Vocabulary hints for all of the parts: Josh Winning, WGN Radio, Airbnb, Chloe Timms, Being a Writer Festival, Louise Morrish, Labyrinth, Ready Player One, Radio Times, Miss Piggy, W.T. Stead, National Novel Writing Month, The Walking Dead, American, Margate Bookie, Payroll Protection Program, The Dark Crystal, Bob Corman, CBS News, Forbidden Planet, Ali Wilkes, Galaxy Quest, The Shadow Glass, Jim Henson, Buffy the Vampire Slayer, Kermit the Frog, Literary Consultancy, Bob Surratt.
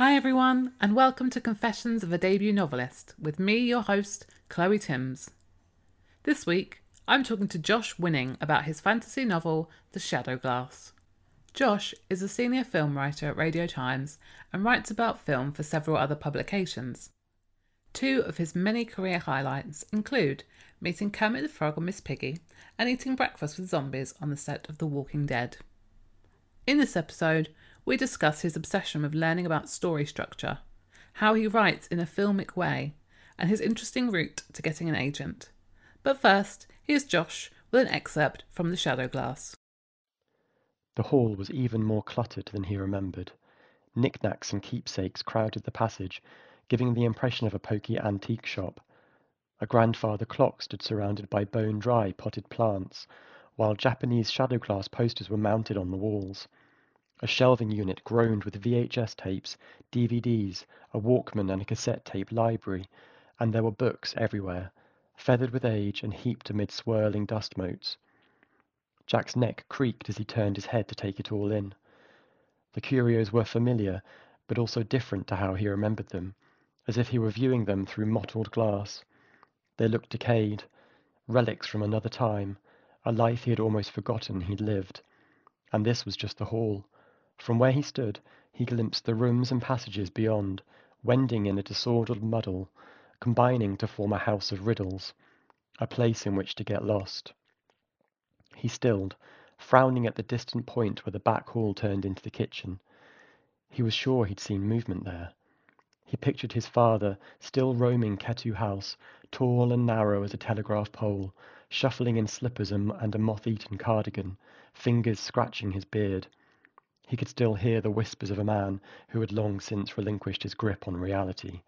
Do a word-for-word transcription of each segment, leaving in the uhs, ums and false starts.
Hi everyone, and welcome to Confessions of a Debut Novelist with me, your host, Chloe Timms. This week, I'm talking to Josh Winning about his fantasy novel, The Shadow Glass. Josh is a senior film writer at Radio Times and writes about film for several other publications. Two of his many career highlights include meeting Kermit the Frog and Miss Piggy and eating breakfast with zombies on the set of The Walking Dead. In this episode, we discuss his obsession with learning about story structure, how he writes in a filmic way, and his interesting route to getting an agent. But first, here's Josh with an excerpt from The Shadow Glass. The hall was even more cluttered than he remembered. Knickknacks and keepsakes crowded the passage, giving the impression of a poky antique shop. A grandfather clock stood surrounded by bone-dry potted plants, while Japanese shadow glass posters were mounted on the walls. A shelving unit groaned with V H S tapes, D V Ds, a Walkman and a cassette tape library, and there were books everywhere, feathered with age and heaped amid swirling dust motes. Jack's neck creaked as he turned his head to take it all in. The curios were familiar, but also different to how he remembered them, as if he were viewing them through mottled glass. They looked decayed, relics from another time, a life he had almost forgotten he'd lived. And this was just the hall. From where he stood, he glimpsed the rooms and passages beyond, wending in a disordered muddle, combining to form a house of riddles, a place in which to get lost. He stilled, frowning at the distant point where the back hall turned into the kitchen. He was sure he'd seen movement there. He pictured his father, still roaming Ketu House, tall and narrow as a telegraph pole, shuffling in slippers and a moth-eaten cardigan, fingers scratching his beard. He could still hear the whispers of a man who had long since relinquished his grip on reality.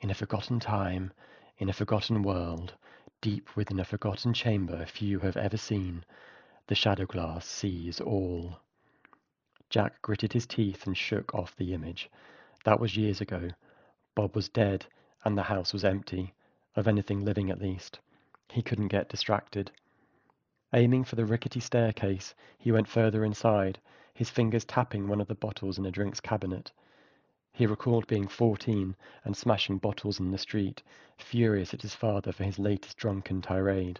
In a forgotten time, in a forgotten world, deep within a forgotten chamber few have ever seen, the shadow glass sees all. Jack gritted his teeth and shook off the image. That was years ago. Bob was dead, and the house was empty, of anything living at least. He couldn't get distracted. Aiming for the rickety staircase, he went further inside, his fingers tapping one of the bottles in a drinks cabinet. He recalled being fourteen and smashing bottles in the street, furious at his father for his latest drunken tirade.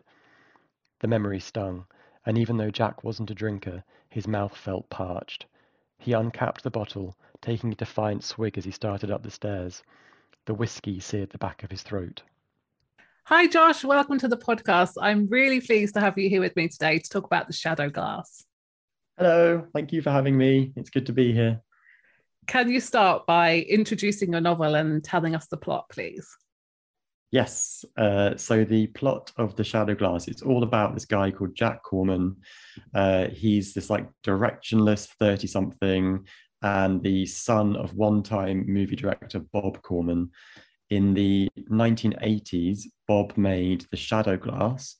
The memory stung, and even though Jack wasn't a drinker, his mouth felt parched. He uncapped the bottle, taking a defiant swig as he started up the stairs. The whiskey seared the back of his throat. Hi Josh, welcome to the podcast. I'm really pleased to have you here with me today to talk about The Shadow Glass. Hello, thank you for having me. It's good to be here. Can you start by introducing your novel and telling us the plot, please? Yes. Uh, so the plot of The Shadow Glass, it's all about this guy called Jack Corman. Uh, he's this like directionless thirty-something and the son of one-time movie director Bob Corman. In the nineteen eighties, Bob made The Shadow Glass,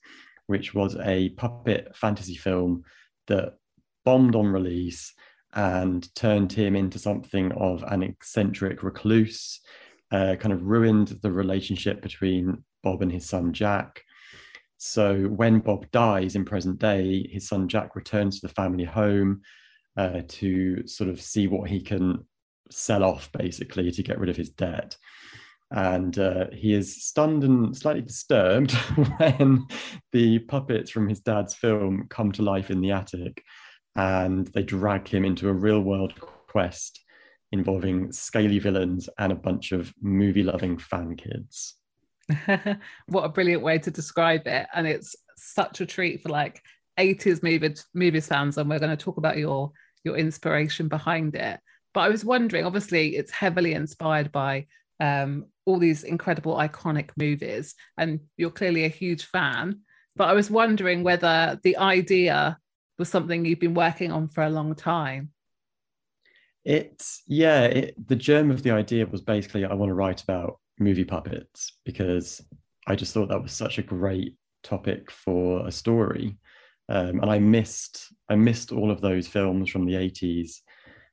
which was a puppet fantasy film that bombed on release and turned him into something of an eccentric recluse, uh, kind of ruined the relationship between Bob and his son Jack. So when Bob dies in present day, his son Jack returns to the family home uh, to sort of see what he can sell off, basically, to get rid of his debt. And uh, he is stunned and slightly disturbed when the puppets from his dad's film come to life in the attic, and they drag him into a real-world quest involving scaly villains and a bunch of movie-loving fan kids. What a brilliant way to describe it. And it's such a treat for like eighties movie, movies fans, and we're going to talk about your, your inspiration behind it. But I was wondering, obviously, it's heavily inspired by um, all these incredible iconic movies, and you're clearly a huge fan. But I was wondering whether the idea was something you've been working on for a long time. It's, yeah, it, the germ of the idea was basically I want to write about movie puppets because I just thought that was such a great topic for a story. Um, and I missed, I missed all of those films from the eighties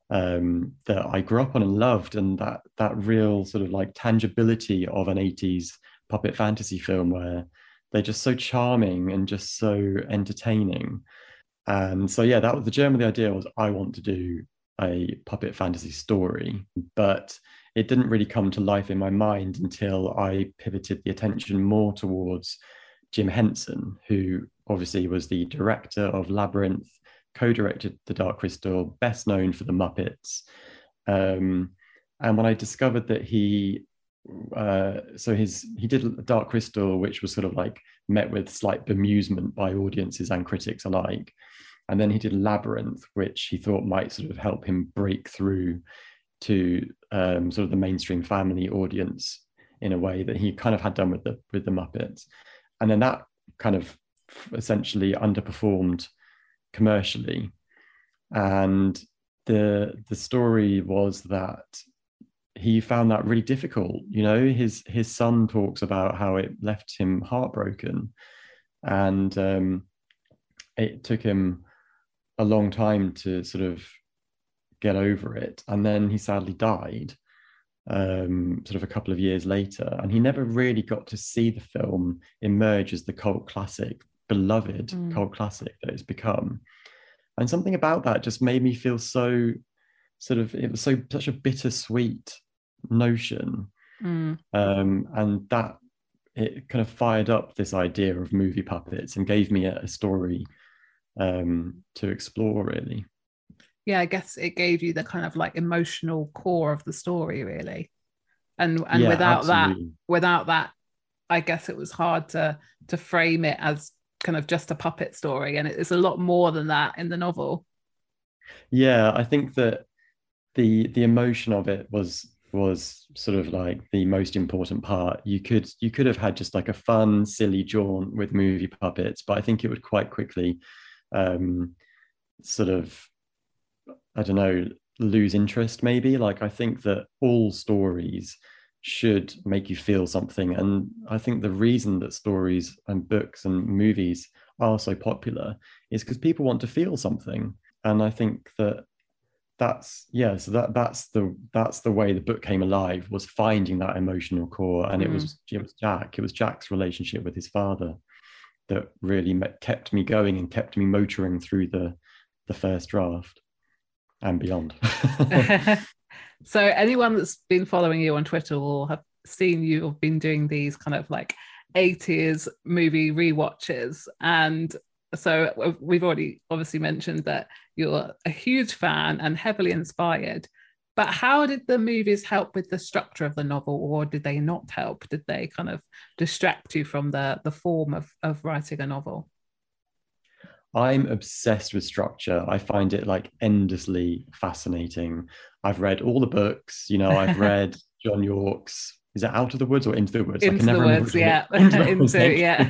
um, that I grew up on and loved, and that that real sort of like tangibility of an eighties puppet fantasy film where they're just so charming and just so entertaining. And so, yeah, that was the germ of the idea, was I want to do a puppet fantasy story, but it didn't really come to life in my mind until I pivoted the attention more towards Jim Henson, who obviously was the director of Labyrinth, co-directed The Dark Crystal, best known for the Muppets. Um, and when I discovered that he, uh, so his he did The Dark Crystal, which was sort of like met with slight bemusement by audiences and critics alike. And then he did Labyrinth, which he thought might sort of help him break through to um, sort of the mainstream family audience in a way that he kind of had done with the with the Muppets. And then that kind of essentially underperformed commercially. And the the story was that he found that really difficult. You know, his his son talks about how it left him heartbroken. And um, it took him a long time to sort of get over it. And then he sadly died um, sort of a couple of years later. And he never really got to see the film emerge as the cult classic, beloved mm. cult classic that it's become. And something about that just made me feel so sort of, it was so such a bittersweet notion. Mm. Um, and that it kind of fired up this idea of movie puppets and gave me a, a story um, to explore, really. Yeah, I guess it gave you the kind of like emotional core of the story, really. And and yeah, without absolutely. that, without that, I guess it was hard to to frame it as kind of just a puppet story. And it's a lot more than that in the novel. Yeah, I think that the the emotion of it was was sort of like the most important part. You could you could have had just like a fun, silly jaunt with movie puppets, but I think it would quite quickly um, sort of, I don't know, lose interest maybe. Like, I think that all stories should make you feel something. And I think the reason that stories and books and movies are so popular is because people want to feel something. And I think that that's, yeah, so that that's the that's the way the book came alive, was finding that emotional core. And mm. it was it was Jack. It was Jack's relationship with his father that really kept me going and kept me motoring through the the first draft. And beyond. So anyone that's been following you on Twitter or have seen you or been doing these kind of like eighties movie rewatches. And so we've already obviously mentioned that you're a huge fan and heavily inspired. But how did the movies help with the structure of the novel, or did they not help? Did they kind of distract you from the, the form of, of writing a novel? I'm obsessed with structure. I find it like endlessly fascinating. I've read all the books, you know, I've read John Yorke's, is it Out of the Woods or Into the Woods? Into the Woods, yeah. Into, yeah.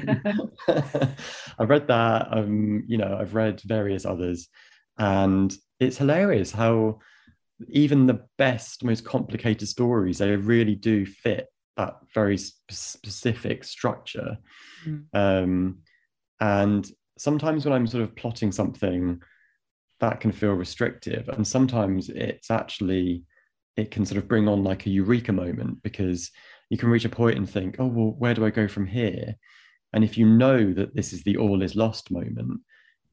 I've read that, um, you know, I've read various others. And it's hilarious how even the best, most complicated stories, they really do fit that very specific structure. Mm. Um, and sometimes when I'm sort of plotting something, that can feel restrictive. And sometimes it's actually, it can sort of bring on like a eureka moment, because you can reach a point and think, oh, well, where do I go from here? And if you know that this is the all is lost moment,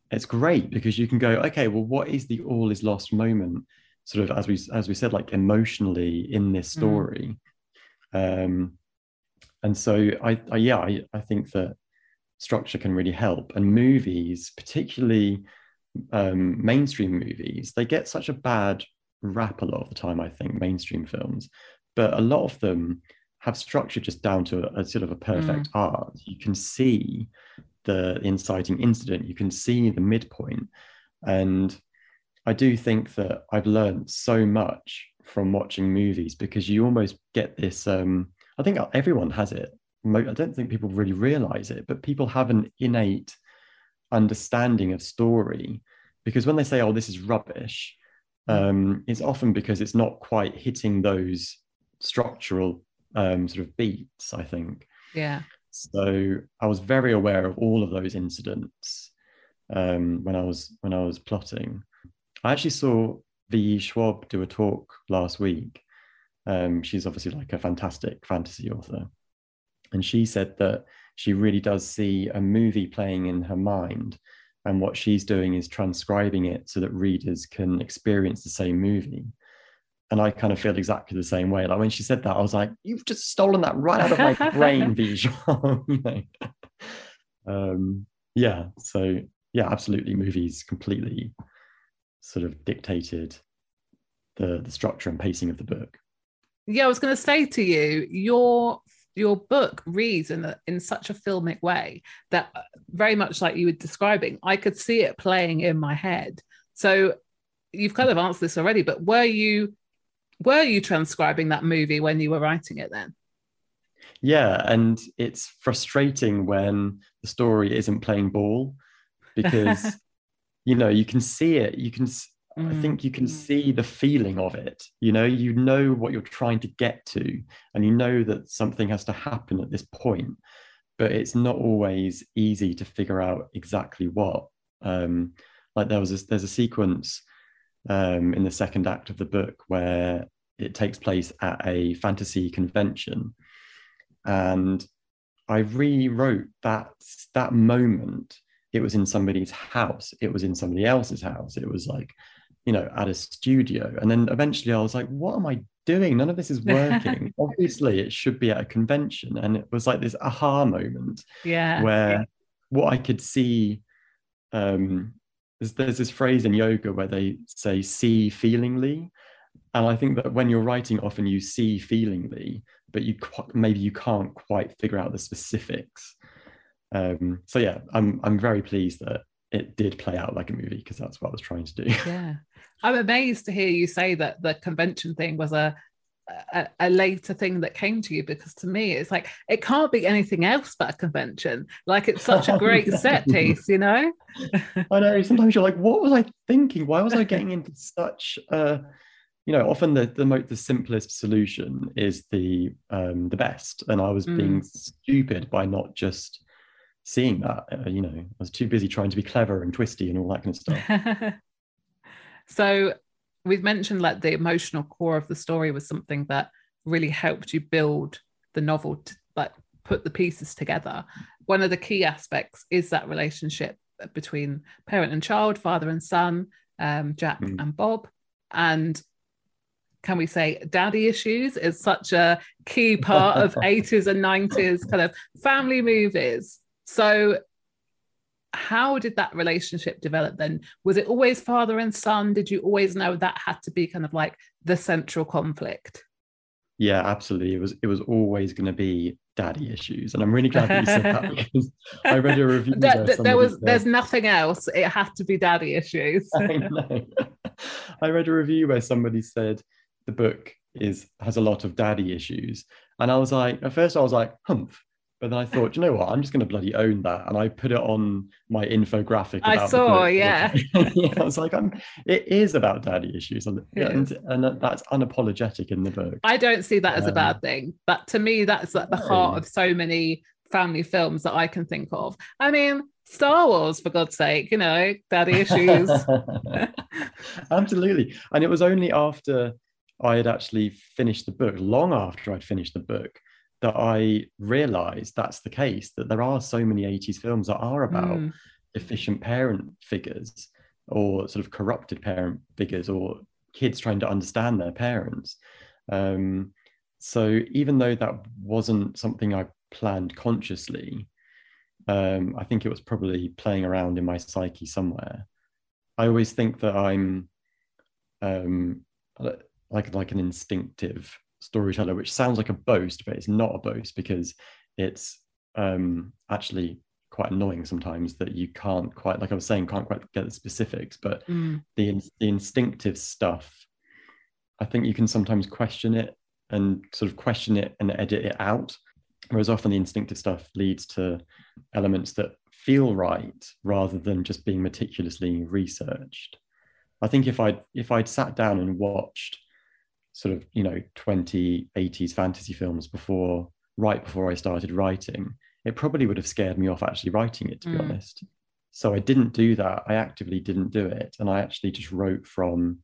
it's great, because you can go, okay, well, what is the all is lost moment? Sort of, as we, as we said, like emotionally in this story. Um, and so, I, I yeah, I, I think that structure can really help. And movies, particularly um, mainstream movies, they get such a bad rap a lot of the time, I think, mainstream films. But a lot of them have structure just down to a, a sort of a perfect mm. art. You can see the inciting incident, you can see the midpoint. And I do think that I've learned so much from watching movies, because you almost get this, um, I think everyone has it. I don't think people really realize it, but people have an innate understanding of story, because when they say, oh, this is rubbish, um, it's often because it's not quite hitting those structural um, sort of beats, I think. Yeah. So I was very aware of all of those incidents um, when I was when I was plotting. I actually saw V. E. Schwab do a talk last week. Um, she's obviously like a fantastic fantasy author. And she said that she really does see a movie playing in her mind. And what she's doing is transcribing it so that readers can experience the same movie. And I kind of feel exactly the same way. Like when she said that, I was like, you've just stolen that right out of my brain, Visual. You know? um, yeah. So yeah, absolutely. Movies completely sort of dictated the, the structure and pacing of the book. Yeah, I was going to say to you, your your book reads in, a, in such a filmic way that very much like you were describing, I could see it playing in my head. So you've kind of answered this already, but were you were you transcribing that movie when you were writing it then? Yeah, and it's frustrating when the story isn't playing ball, because, you know, you can see it. You can, mm. I think you can see the feeling of it. You know, you know what you're trying to get to, and you know that something has to happen at this point, but it's not always easy to figure out exactly what. Um, like there was, a, there's a sequence um, in the second act of the book where it takes place at a fantasy convention, and I rewrote that that moment. It was in somebody's house. It was in somebody else's house. It was like, you know, at a studio. And then eventually I was like, what am I doing? None of this is working. Obviously, it should be at a convention. And it was like this aha moment. Yeah. Where yeah. what I could see, um, there's, there's this phrase in yoga where they say, see feelingly. And I think that when you're writing, often you see feelingly, but you qu- maybe you can't quite figure out the specifics. Um, so yeah, I'm I'm very pleased that it did play out like a movie, because that's what I was trying to do. Yeah, I'm amazed to hear you say that the convention thing was a, a a later thing that came to you, because to me it's like it can't be anything else but a convention. Like it's such a great oh, yeah. set piece, you know. I know. Sometimes you're like, what was I thinking? Why was I getting into such a, you know? Often the the most the simplest solution is the um, the best, and I was mm. being stupid by not just seeing that, uh, you know, I was too busy trying to be clever and twisty and all that kind of stuff. So we've mentioned that the emotional core of the story was something that really helped you build the novel, to, like put the pieces together. One of the key aspects is that relationship between parent and child, father and son, um, Jack mm. and Bob. And can we say daddy issues is such a key part of eighties and nineties kind of family movies. So how did that relationship develop then? Was it always father and son? Did you always know that had to be kind of like the central conflict? Yeah, absolutely. It was it was always going to be daddy issues. And I'm really glad that you said that, because I read a review. there, there, there was, said, there's nothing else. It had to be daddy issues. I know. I read a review where somebody said the book is has a lot of daddy issues. And I was like, at first I was like, humph. But then I thought, you know what? I'm just going to bloody own that, and I put it on my infographic. About I saw, yeah. yeah. I was like, I'm. It is about daddy issues, and yeah. and, and that's unapologetic in the book. I don't see that um, as a bad thing, but to me, that's at the no. heart of so many family films that I can think of. I mean, Star Wars, for God's sake, you know, daddy issues. Absolutely, and it was only after I had actually finished the book, long after I'd finished the book, that I realised that's the case, that there are so many eighties films that are about mm. efficient parent figures, or sort of corrupted parent figures, or kids trying to understand their parents. Um, So even though that wasn't something I planned consciously, um, I think it was probably playing around in my psyche somewhere. I always think that I'm um, like like an instinctive storyteller, which sounds like a boast, but it's not a boast, because it's um, actually quite annoying sometimes that you can't quite, like I was saying, can't quite get the specifics, but mm. the, in, the instinctive stuff, I think you can sometimes question it and sort of question it and edit it out. Whereas often the instinctive stuff leads to elements that feel right rather than just being meticulously researched. I think if I'd, if I'd sat down and watched sort of, you know, twenty eighties fantasy films before, right before I started writing, it probably would have scared me off actually writing it, to be mm. honest. So I didn't do that. I actively didn't do it. And I actually just wrote from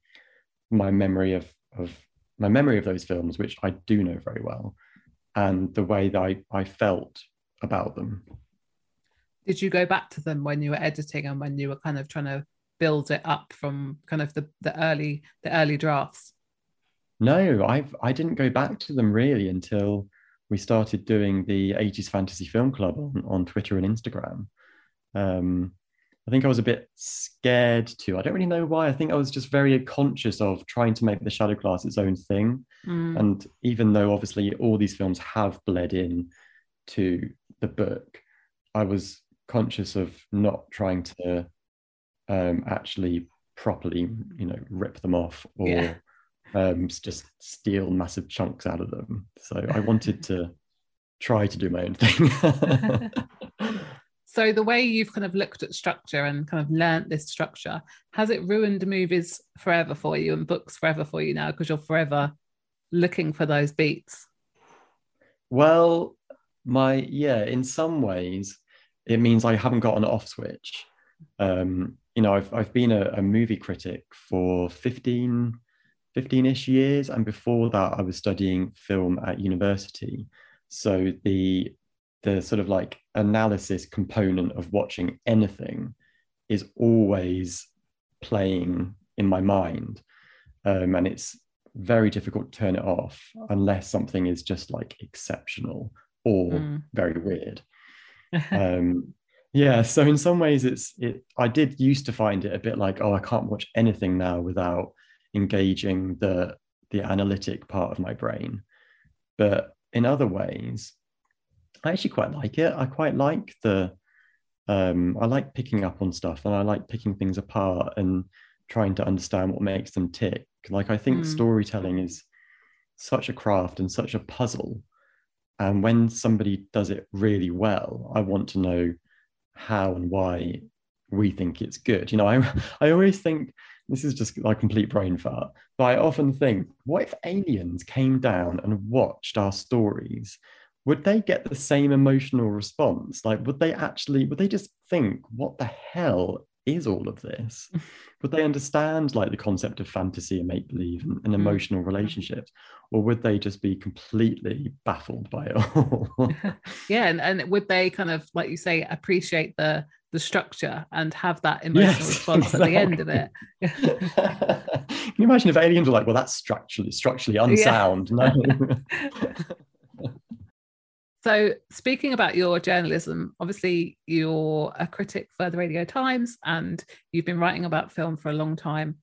my memory of, of my memory of those films, which I do know very well, and the way that I, I felt about them. Did you go back to them when you were editing and when you were kind of trying to build it up from kind of the, the early the early drafts? No, I've I didn't go back to them really until we started doing the eighties Fantasy Film Club on, on Twitter and Instagram. Um, I think I was a bit scared too. I don't really know why. I think I was just very conscious of trying to make The Shadow Glass its own thing. Mm. And even though obviously all these films have bled in to the book, I was conscious of not trying to um, actually properly, you know, rip them off or yeah. um, just steal massive chunks out of them. So I wanted to try to do my own thing. So the way you've kind of looked at structure and kind of learnt this structure, has it ruined movies forever for you and books forever for you now, because you're forever looking for those beats? Well, my, yeah, in some ways, it means I haven't got an off switch. Um, you know, I've I've been a, a movie critic for fifteen, fifteen-ish years. And before that, I was studying film at university. So the... the sort of like analysis component of watching anything is always playing in my mind. Um, and it's very difficult to turn it off unless something is just like exceptional or mm. very weird. um, yeah, so in some ways it's, it, I did used to find it a bit like, oh, I can't watch anything now without engaging the, the analytic part of my brain. But in other ways, I actually quite like it. I quite like the, um, I like picking up on stuff, and I like picking things apart and trying to understand what makes them tick. Like, I think mm. storytelling is such a craft and such a puzzle. And when somebody does it really well, I want to know how and why we think it's good. You know, I, I always think, this is just like complete brain fart, but I often think, what if aliens came down and watched our stories? Would they get the same emotional response? Like, would they actually, would they just think, what the hell is all of this? Would they understand like the concept of fantasy and make-believe and, and emotional relationships? Or would they just be completely baffled by it all? Yeah, and, and would they kind of, like you say, appreciate the the structure and have that emotional yes, response exactly. at the end of it? Can you imagine if aliens were like, well, that's structurally, structurally unsound. Yeah. No. So speaking about your journalism, obviously you're a critic for the Radio Times and you've been writing about film for a long time.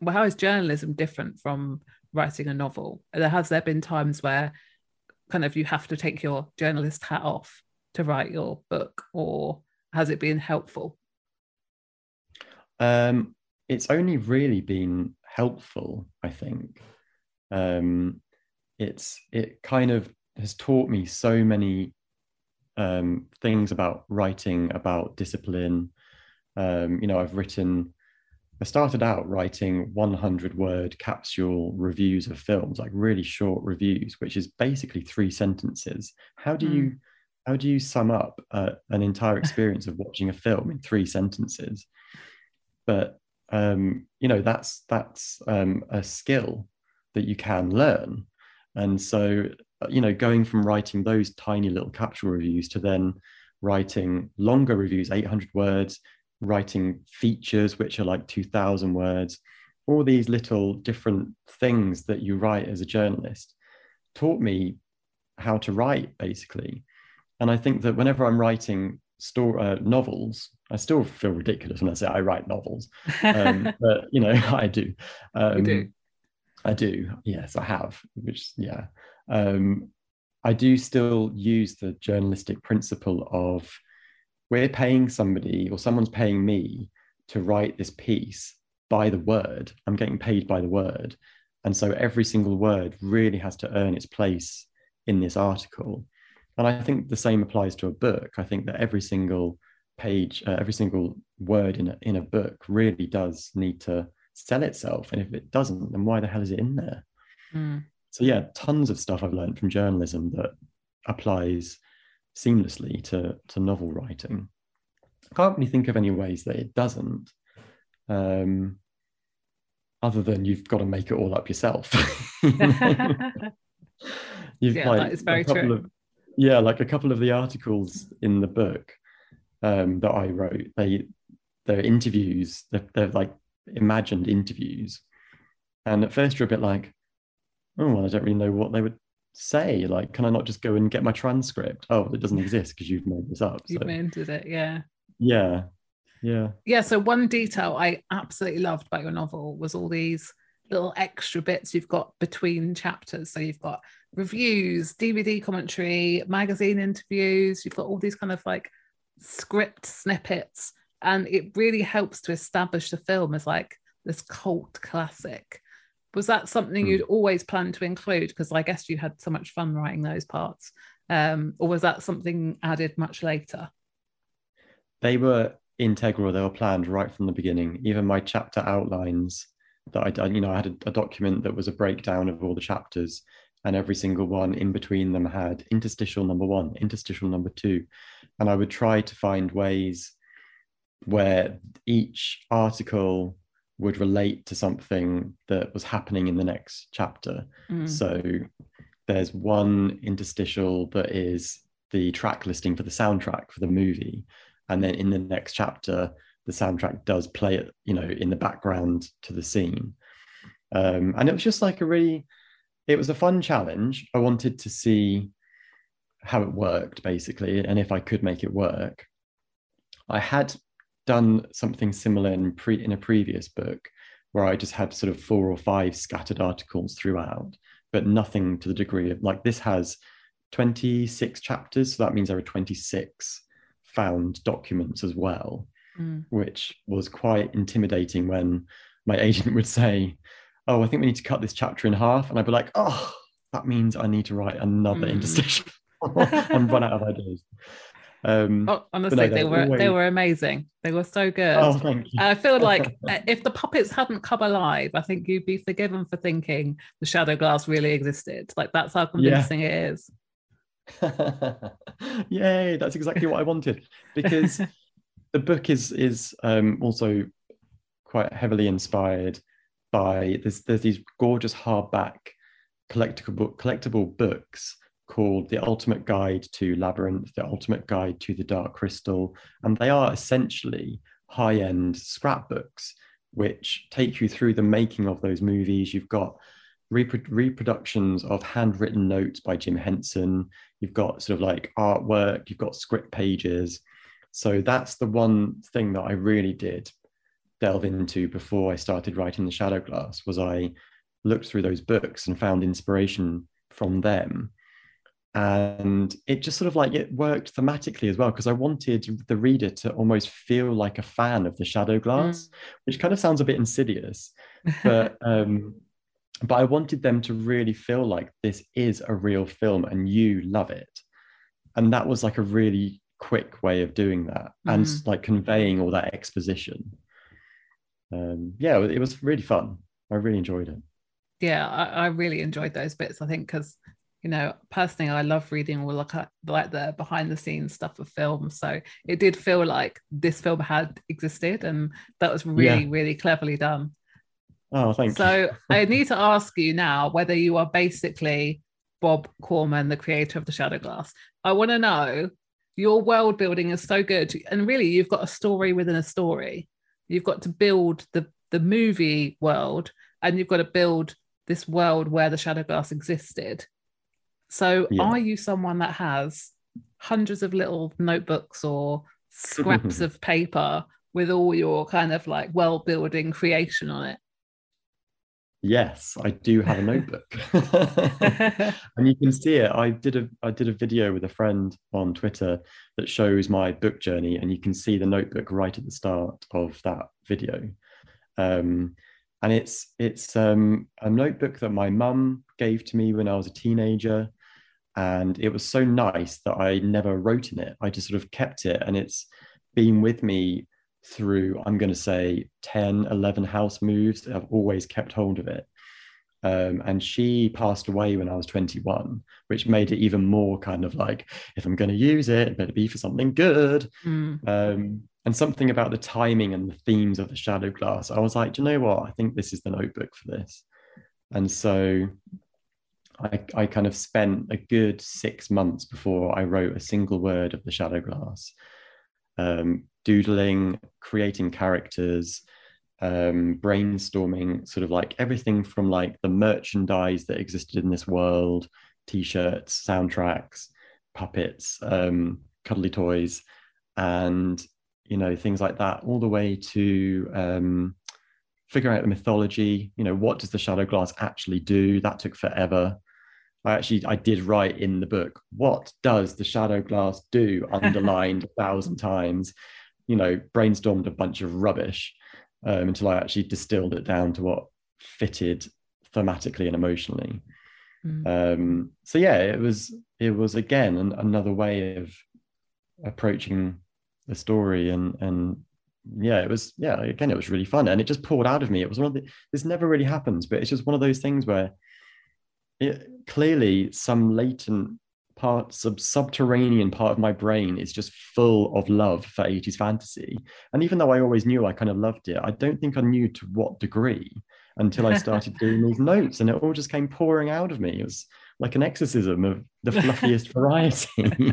Well, how is journalism different from writing a novel? Has there been times where kind of you have to take your journalist hat off to write your book, or has it been helpful? Um, it's only really been helpful, I think. Um, it's it kind of has taught me so many um, things about writing, about discipline. Um, you know, I've written, I started out writing one hundred word capsule reviews of films, like really short reviews, which is basically three sentences. How do mm. you, how do you sum up uh, an entire experience of watching a film in three sentences? But, um, you know, that's, that's um, a skill that you can learn. And so, you know, going from writing those tiny little capsule reviews to then writing longer reviews, eight hundred words, writing features, which are like two thousand words, all these little different things that you write as a journalist. taught me how to write, basically. And I think that whenever I'm writing story, uh, novels, I still feel ridiculous when I say I write novels, um, but you know, I do. Um, you do. I do. Yes, I have. Which, yeah, um, I do still use the journalistic principle of we're paying somebody, or someone's paying me to write this piece by the word. I'm getting paid by the word. And so every single word really has to earn its place in this article. And I think the same applies to a book. I think that every single page, uh, every single word in a, in a book really does need to sell itself. And if it doesn't, then why the hell is it in there? Mm. So yeah, tons of stuff I've learned from journalism that applies seamlessly to, to novel writing. I can't really think of any ways that it doesn't, um, other than you've got to make it all up yourself. you know? You've yeah, like, that is very true. Of, yeah, like a couple of the articles in the book um, that I wrote, they, they're interviews, they're, they're like imagined interviews. And at first you're a bit like, oh, well, I don't really know what they would say. Like, can I not just go and get my transcript? Oh, it doesn't exist because you've made this up. So. You've invented it, yeah. Yeah, yeah. Yeah, so one detail I absolutely loved about your novel was all these little extra bits you've got between chapters. So you've got reviews, D V D commentary, magazine interviews. You've got all these kind of like script snippets. And it really helps to establish the film as like this cult classic. Was that something you'd always planned to include? Because I guess you had so much fun writing those parts. Um, or was that something added much later? They were integral. They were planned right from the beginning. Even my chapter outlines that I done, you know, I had a, a document that was a breakdown of all the chapters, and every single one in between them had interstitial number one, interstitial number two. And I would try to find ways where each article would relate to something that was happening in the next chapter. Mm. So there's one interstitial that is the track listing for the soundtrack for the movie. And then in the next chapter, the soundtrack does play it, you know, in the background to the scene. Um, and it was just like a really, it was a fun challenge. I wanted to see how it worked, basically, and if I could make it work. I had done something similar in pre in a previous book where I just had sort of four or five scattered articles throughout, but nothing to the degree of, like, this has twenty-six chapters, so that means there are twenty-six found documents as well, mm. which was quite intimidating when my agent would say, oh, I think we need to cut this chapter in half, and I'd be like, oh, that means I need to write another mm. interstitial and run out of ideas. Um, oh, honestly, no, they were always... they were amazing. They were so good. Oh, thank you. I feel like if the puppets hadn't come alive, I think you'd be forgiven for thinking the Shadow Glass really existed. Like, that's how convincing yeah. it is. Yay! That's exactly what I wanted, because the book is is um, also quite heavily inspired by there's there's these gorgeous hardback collectible collectible books called The Ultimate Guide to Labyrinth, The Ultimate Guide to the Dark Crystal. And they are essentially high-end scrapbooks, which take you through the making of those movies. You've got repro- reproductions of handwritten notes by Jim Henson. You've got sort of like artwork, you've got script pages. So that's the one thing that I really did delve into before I started writing The Shadow Glass, was I looked through those books and found inspiration from them. And it just sort of like, it worked thematically as well, because I wanted the reader to almost feel like a fan of the Shadow Glass, mm. which kind of sounds a bit insidious, but um, but I wanted them to really feel like this is a real film and you love it. And that was like a really quick way of doing that mm. and like conveying all that exposition. Um, yeah, it was really fun. I really enjoyed it. Yeah, I, I really enjoyed those bits, I think, because... You know, personally, I love reading all like, like the behind the scenes stuff of film. So it did feel like this film had existed, and that was really, yeah. really cleverly done. Oh, thank so you. So I need to ask you now whether you are basically Bob Corman, the creator of The Shadow Glass. I want to know, your world building is so good. And really, you've got a story within a story. You've got to build the, the movie world, and you've got to build this world where The Shadow Glass existed. So yeah. Are you someone that has hundreds of little notebooks or scraps of paper with all your kind of like world building creation on it? Yes, I do have a notebook. And you can see it. I did a I did a video with a friend on Twitter that shows my book journey, and you can see the notebook right at the start of that video. Um, and it's it's um, a notebook that my mum gave to me when I was a teenager, and it was so nice that I never wrote in it. I just sort of kept it, and it's been with me through, I'm going to say, ten, eleven house moves. I've always kept hold of it. Um, and she passed away when I was twenty-one, which made it even more kind of like, if I'm going to use it, it better be for something good. Mm. Um, and something about the timing and the themes of The Shadow Glass, I was like, do you know what? I think this is the notebook for this. And so I, I kind of spent a good six months before I wrote a single word of The Shadow Glass. Um, doodling, creating characters, um, brainstorming, sort of like everything from like the merchandise that existed in this world, t-shirts, soundtracks, puppets, um, cuddly toys, and, you know, things like that, all the way to um, figuring out the mythology. You know, what does the Shadow Glass actually do? That took forever. I actually, I did write in the book, what does the Shadow Glass do? Underlined a thousand times, you know, brainstormed a bunch of rubbish um, until I actually distilled it down to what fitted thematically and emotionally. Mm. Um, so yeah, it was, it was again, an, another way of approaching the story, and, and yeah, it was, yeah, again, it was really fun, and it just poured out of me. It was one of the, this never really happens, but it's just one of those things where it, clearly some latent part, sub, subterranean part of my brain is just full of love for eighties fantasy. And even though I always knew I kind of loved it, I don't think I knew to what degree until I started doing these notes, and it all just came pouring out of me. It was like an exorcism of the fluffiest variety.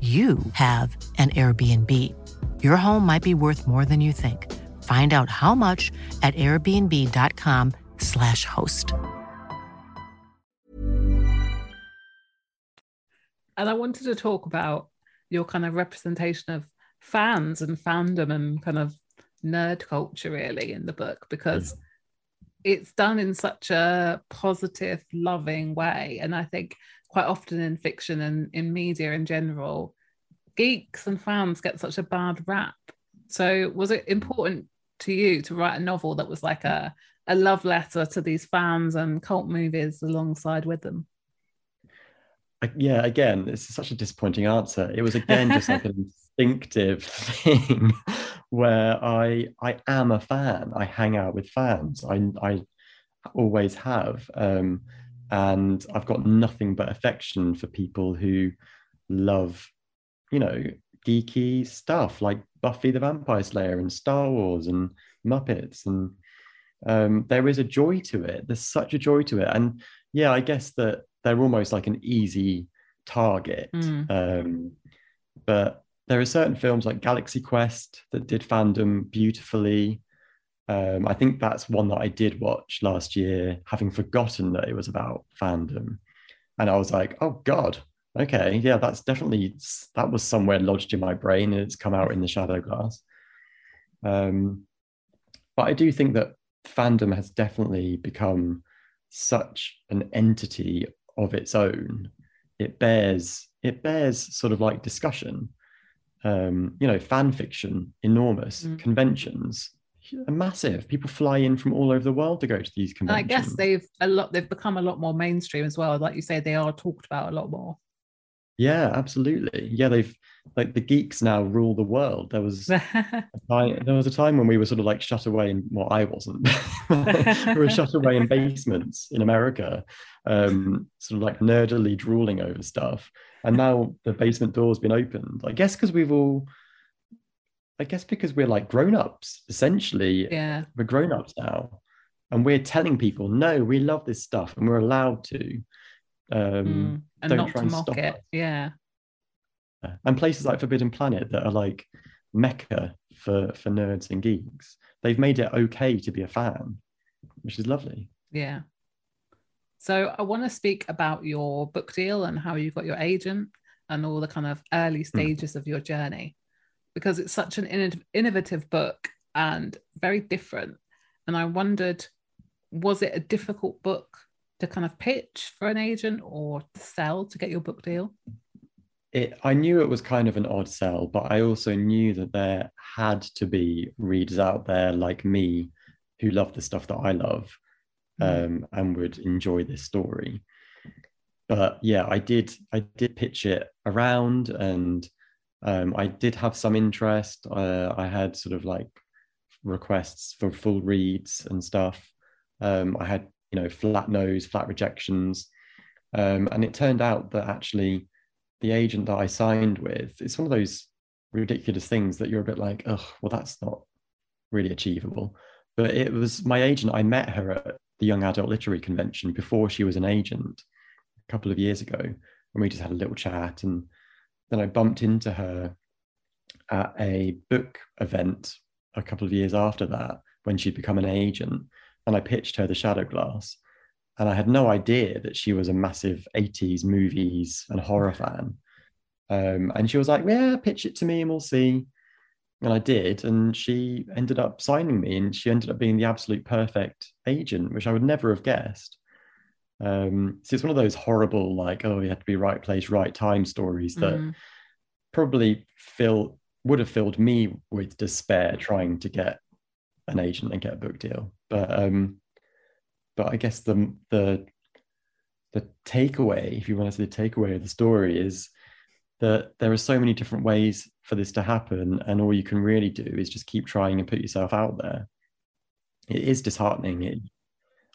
you have an Airbnb. Your home might be worth more than you think. Find out how much at airbnb dot com slash host. And I wanted to talk about your kind of representation of fans and fandom and kind of nerd culture really in the book, because mm. it's done in such a positive, loving way. And I think quite often in fiction and in media in general, geeks and fans get such a bad rap. So was it important to you to write a novel that was like a a love letter to these fans and cult movies alongside with them. Yeah, again, it's such a disappointing answer. It was, again, just like an instinctive thing where I I am a fan. I hang out with fans. I I always have. Um, and I've got nothing but affection for people who love, you know, geeky stuff like Buffy the Vampire Slayer and Star Wars and Muppets. And um, there is a joy to it. There's such a joy to it. And yeah, I guess that they're almost like an easy target. Mm. Um, but there are certain films like Galaxy Quest that did fandom beautifully. Um, I think that's one that I did watch last year, having forgotten that it was about fandom. And I was like, oh God, okay. Yeah, that's definitely, that was somewhere lodged in my brain and it's come out in The Shadow Glass. Um, but I do think that fandom has definitely become such an entity of its own. It bears, it bears sort of like discussion, um, you know, fan fiction, enormous mm. conventions, massive. People fly in from all over the world to go to these conventions. And I guess they've a lot. They've become a lot more mainstream as well. Like you say, they are talked about a lot more. Yeah, absolutely. Yeah, they've like the geeks now rule the world. There was a time, there was a time when we were sort of like shut away in, well, I wasn't. We were shut away in basements in America, um, sort of like nerdily drooling over stuff. And now the basement door's been opened. I guess because we've all, I guess because we're like grown-ups, essentially. Yeah. We're grown-ups now. And we're telling people, no, we love this stuff and we're allowed to. Um, mm, and don't not try to and mock stop it. Us. Yeah. And places like Forbidden Planet that are like mecca for, for nerds and geeks, they've made it okay to be a fan, which is lovely. Yeah. So I want to speak about your book deal and how you got your agent and all the kind of early stages mm. of your journey, because it's such an in- innovative book and very different. And I wondered, was it a difficult book to kind of pitch for an agent or to sell to get your book deal? It, I knew it was kind of an odd sell, but I also knew that there had to be readers out there like me who love the stuff that I love um, and would enjoy this story. But yeah, I did I did pitch it around and um, I did have some interest. Uh, I had sort of like requests for full reads and stuff. Um, I had, you know, flat no's, flat rejections. Um, and it turned out that actually the agent that I signed with, it's one of those ridiculous things that you're a bit like, oh, well, that's not really achievable. But it was my agent. I met her at the Young Adult Literary Convention before she was an agent a couple of years ago. And we just had a little chat. And then I bumped into her at a book event a couple of years after that when she'd become an agent. And I pitched her The Shadow Glass. And I had no idea that she was a massive eighties movies and horror fan. Um, and she was like, yeah, pitch it to me and we'll see. And I did. And she ended up signing me and she ended up being the absolute perfect agent, which I would never have guessed. Um, so it's one of those horrible, like, oh, you had to be right place, right time stories that mm. probably fill, would have filled me with despair trying to get an agent and get a book deal. But um, But I guess the the the takeaway, if you want to say the takeaway of the story, is that there are so many different ways for this to happen, and all you can really do is just keep trying and put yourself out there. It is disheartening. It,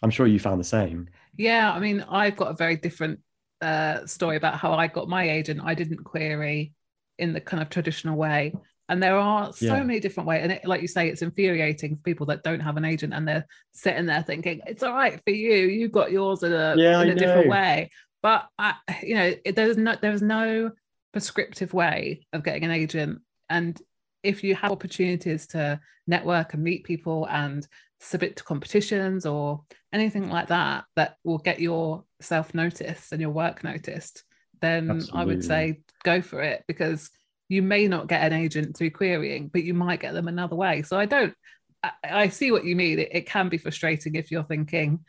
I'm sure you found the same. Yeah, I mean, I've got a very different uh, story about how I got my agent. I didn't query in the kind of traditional way. And there are so yeah. many different ways. And it, like you say, it's infuriating for people that don't have an agent and they're sitting there thinking, it's all right for you. You got yours in a, yeah, in a different way. But, I, you know, it, there's no, there's no prescriptive way of getting an agent. And if you have opportunities to network and meet people and submit to competitions or anything like that, that will get yourself noticed and your work noticed, then absolutely. I would say go for it, because you may not get an agent through querying, but you might get them another way. So I don't, I, I see what you mean. It, it can be frustrating if you're thinking,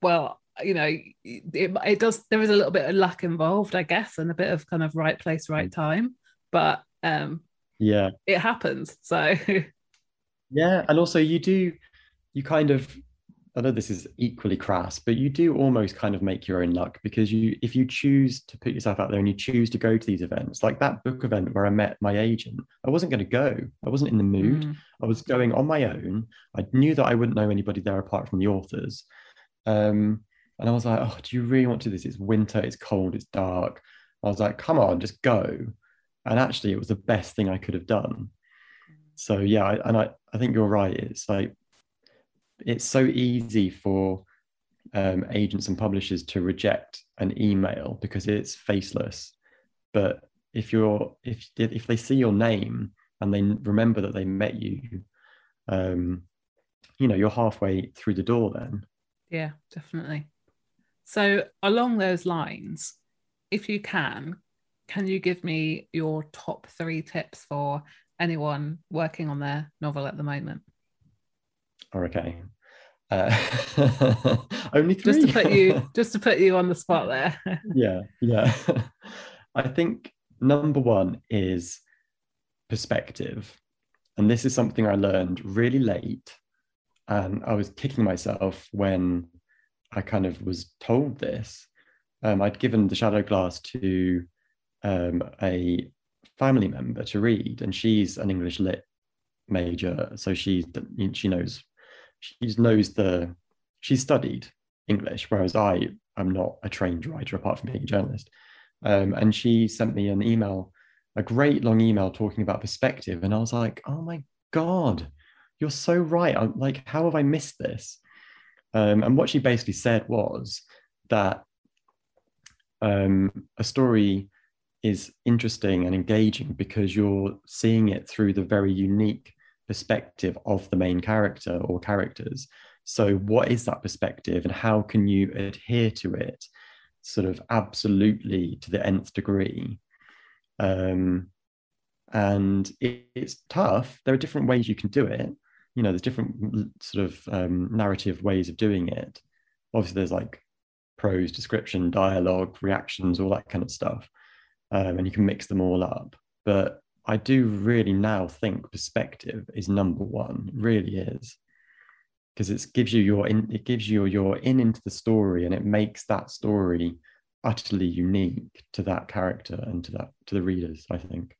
well, you know, it, it does, there is a little bit of luck involved, I guess, and a bit of kind of right place, right time, but um, yeah, it happens. So. Yeah. And also you do, you kind of I know this is equally crass, but you do almost kind of make your own luck, because you, if you choose to put yourself out there and you choose to go to these events, like that book event where I met my agent, I wasn't going to go. I wasn't in the mood. Mm. I was going on my own. I knew that I wouldn't know anybody there apart from the authors. Um, and I was like, oh, do you really want to do this? It's winter, it's cold, it's dark. I was like, come on, just go. And actually it was the best thing I could have done. So yeah, I, and I, I think you're right. It's like, it's so easy for um, agents and publishers to reject an email because it's faceless. But if you're if if they see your name and they remember that they met you, um, you know, you're halfway through the door then. Yeah, definitely. So along those lines, if you can, can you give me your top three tips for anyone working on their novel at the moment? Or okay. Uh, only three. Just to put you, just to put you on the spot there. yeah, yeah. I think number one is perspective, and this is something I learned really late, and I was kicking myself when I kind of was told this. Um, I'd given The Shadow Glass to um, a family member to read, and she's an English lit major, so she she knows. She knows the, she studied English, whereas I am not a trained writer apart from being a journalist. Um, and she sent me an email, a great long email talking about perspective. And I was like, oh my God, you're so right. I'm like, how have I missed this? Um, and what she basically said was that um, a story is interesting and engaging because you're seeing it through the very unique perspective of the main character or characters. So what is that perspective, and how can you adhere to it sort of absolutely to the nth degree? Um, and it, it's tough. There are different ways you can do it. You know, there's different sort of um, narrative ways of doing it. Obviously there's like prose, description, dialogue, reactions, all that kind of stuff. Um, and you can mix them all up. But I do really now think perspective is number one, really is, because it gives you your in, it gives you your in into the story, and it makes that story utterly unique to that character and to that to the readers, I think.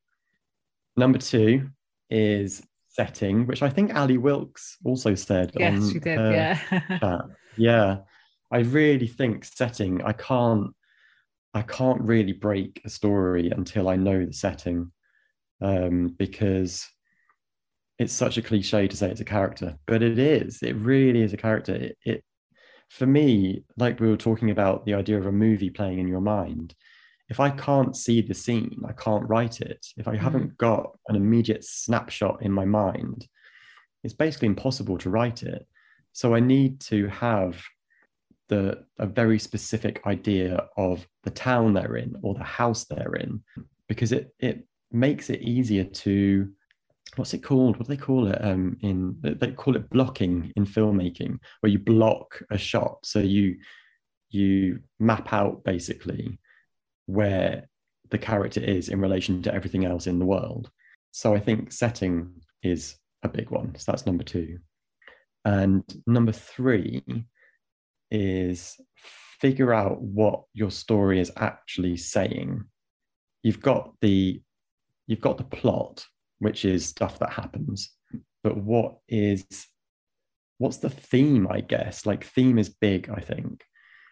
Number two is setting, which I think Ali Wilkes also said. Yes, she did. Yeah. Chat. Yeah. I really think setting. I can't. I can't really break a story until I know the setting. Um, because it's such a cliche to say it's a character, but it is. It really is a character. It, it, for me, like we were talking about the idea of a movie playing in your mind, if I can't see the scene, I can't write it. If I haven't got an immediate snapshot in my mind, it's basically impossible to write it. So I need to have the a very specific idea of the town they're in or the house they're in, because it it makes it easier to, what's it called? What do they call it? Um, in they call it blocking in filmmaking, where you block a shot. So you you map out basically where the character is in relation to everything else in the world. So I think setting is a big one. So that's number two. And number three is figure out what your story is actually saying. You've got the You've got the plot, which is stuff that happens, but what is, what's the theme, I guess? Like, theme is big, I think.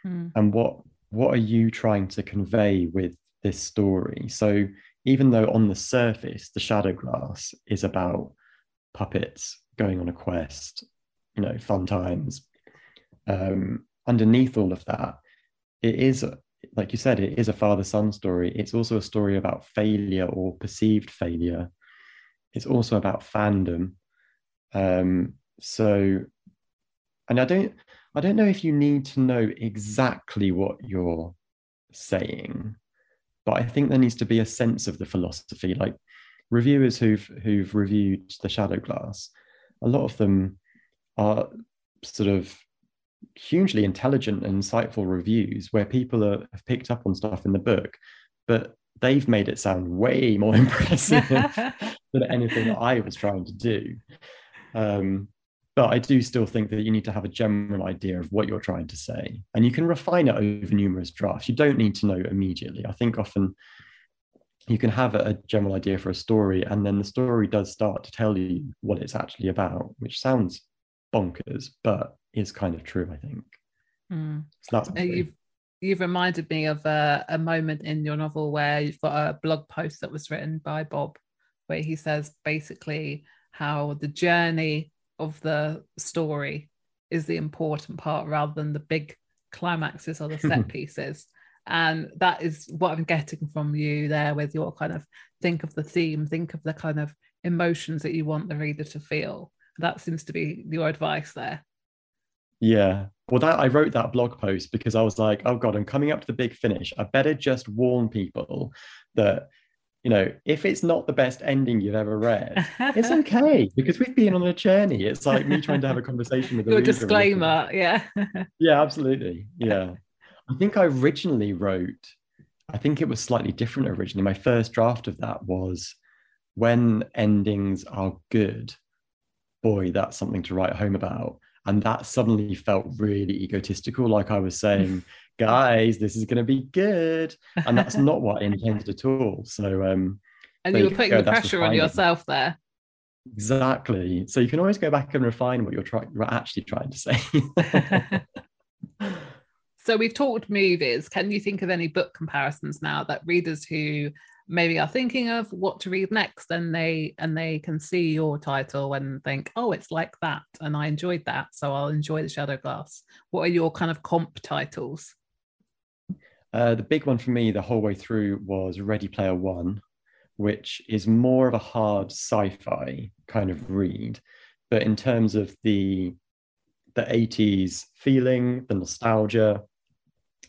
Mm. And what, what are you trying to convey with this story? So even though on the surface, The Shadow Glass is about puppets going on a quest, you know, fun times, um, underneath all of that, it is, like you said, it is a father-son story. It's also a story about failure or perceived failure. It's also about fandom. Um, so, and I don't, I don't know if you need to know exactly what you're saying, but I think there needs to be a sense of the philosophy. Like reviewers who've who've reviewed The Shadow Glass, a lot of them are sort of hugely intelligent and insightful reviews where people are, have picked up on stuff in the book, but they've made it sound way more impressive than anything that I was trying to do. Um, But I do still think that you need to have a general idea of what you're trying to say. And you can refine it over numerous drafts. You don't need to know immediately. I think often you can have a general idea for a story, and then the story does start to tell you what it's actually about, which sounds bonkers, but is kind of true, I think. Mm. So that's you've, you've reminded me of a, a moment in your novel where you've got a blog post that was written by Bob, where he says basically how the journey of the story is the important part rather than the big climaxes or the set pieces. And that is what I'm getting from you there with your kind of think of the theme, think of the kind of emotions that you want the reader to feel. That seems to be your advice there. Yeah. Well, that I wrote that blog post because I was like, oh God, I'm coming up to the big finish. I better just warn people that, you know, if it's not the best ending you've ever read, it's okay, because we've been on a journey. It's like me trying to have a conversation with a your disclaimer, yeah. Yeah, absolutely, yeah. I think I originally wrote, I think it was slightly different originally. My first draft of that was, when endings are good, boy, that's something to write home about. And that suddenly felt really egotistical, like I was saying, guys, this is going to be good. And that's not what I intended at all. So, um, and you were putting the pressure on yourself there. Exactly. So you can always go back and refine what you're try- actually trying to say. So we've talked movies. Can you think of any book comparisons now that readers who maybe are thinking of what to read next, and they and they can see your title and think, oh, it's like that, and I enjoyed that, so I'll enjoy The Shadow Glass? What are your kind of comp titles? Uh, the big one for me the whole way through was Ready Player One, which is more of a hard sci-fi kind of read, but in terms of the the eighties feeling, the nostalgia,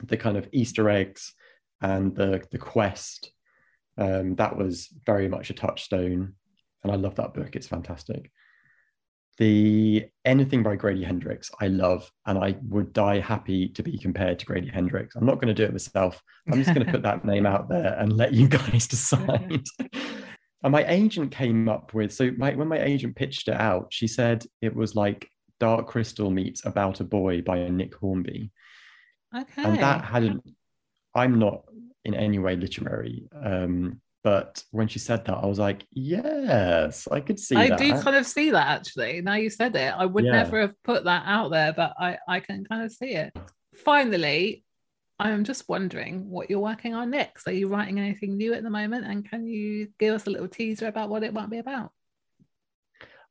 the kind of Easter eggs and the, the quest, um, that was very much a touchstone. And I love that book. It's fantastic. The anything by Grady Hendrix, I love, and I would die happy to be compared to Grady Hendrix. I'm not going to do it myself. I'm just going to put that name out there and let you guys decide. And my agent came up with, so my, when my agent pitched it out, she said it was like Dark Crystal meets About a Boy by Nick Hornby. Okay. And that hadn't, I'm not in any way literary, um, but when she said that, I was like, yes, I could see I that. I do kind of see that, actually. Now you said it. I would yeah. never have put that out there, but I, I can kind of see it. Finally, I'm just wondering what you're working on next. Are you writing anything new at the moment? And can you give us a little teaser about what it might be about?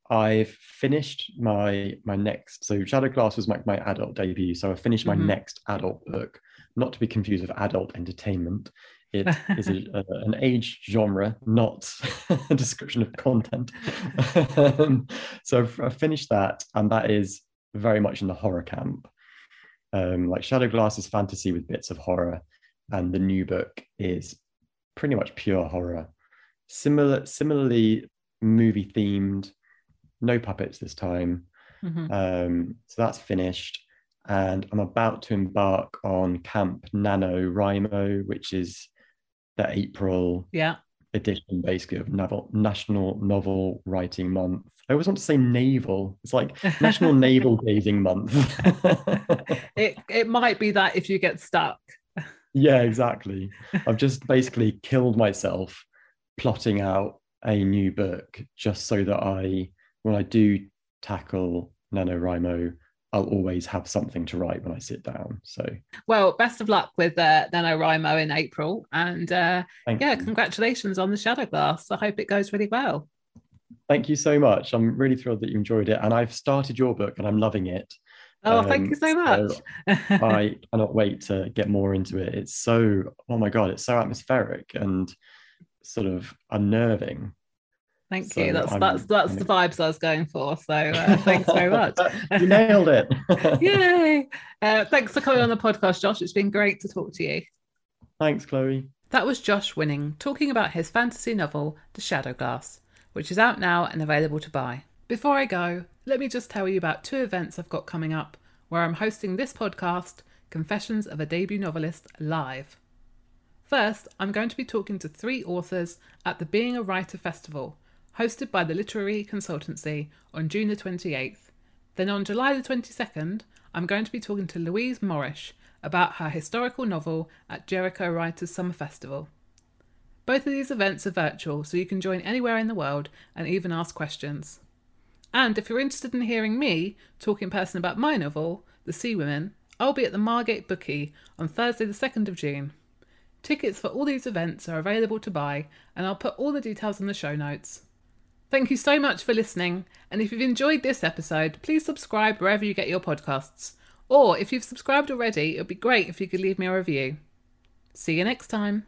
I've finished my my next, so Shadow Glass was my, my adult debut, so I finished my mm-hmm. next adult book, not to be confused with adult entertainment. It is a, a, an age genre, not a description of content. um, so I've, I've finished that, and that is very much in the horror camp. Um, like Shadow Glass is fantasy with bits of horror, and the new book is pretty much pure horror. Similar, similarly movie themed. No puppets this time. Mm-hmm. Um, so that's finished. And I'm about to embark on Camp NaNoWriMo, which is the April yeah. edition, basically, of Naval, National Novel Writing Month. I always want to say naval. It's like National Navel Gazing Month. it it might be that if you get stuck. Yeah, exactly. I've just basically killed myself plotting out a new book just so that I... when I do tackle NaNoWriMo, I'll always have something to write when I sit down. So, well, best of luck with uh, NaNoWriMo in April. And uh, yeah, you. Congratulations on The Shadow Glass. I hope it goes really well. Thank you so much. I'm really thrilled that you enjoyed it. And I've started your book and I'm loving it. Oh, um, thank you so much. So I cannot wait to get more into it. It's so, oh my God, it's so atmospheric and sort of unnerving. Thank so you. That's I'm, that's that's I'm... the vibes I was going for. So uh, thanks very much. You nailed it. Yay. Uh, thanks for coming on the podcast, Josh. It's been great to talk to you. Thanks, Chloe. That was Josh Winning talking about his fantasy novel, The Shadow Glass, which is out now and available to buy. Before I go, let me just tell you about two events I've got coming up where I'm hosting this podcast, Confessions of a Debut Novelist, live. First, I'm going to be talking to three authors at the Being a Writer Festival, hosted by the Literary Consultancy on June the twenty-eighth. Then on July the twenty-second, I'm going to be talking to Louise Morrish about her historical novel at Jericho Writers' Summer Festival. Both of these events are virtual, so you can join anywhere in the world and even ask questions. And if you're interested in hearing me talk in person about my novel, The Sea Women, I'll be at the Margate Bookie on Thursday the second of June. Tickets for all these events are available to buy, and I'll put all the details in the show notes. Thank you so much for listening, and if you've enjoyed this episode, please subscribe wherever you get your podcasts. Or if you've subscribed already, it would be great if you could leave me a review. See you next time.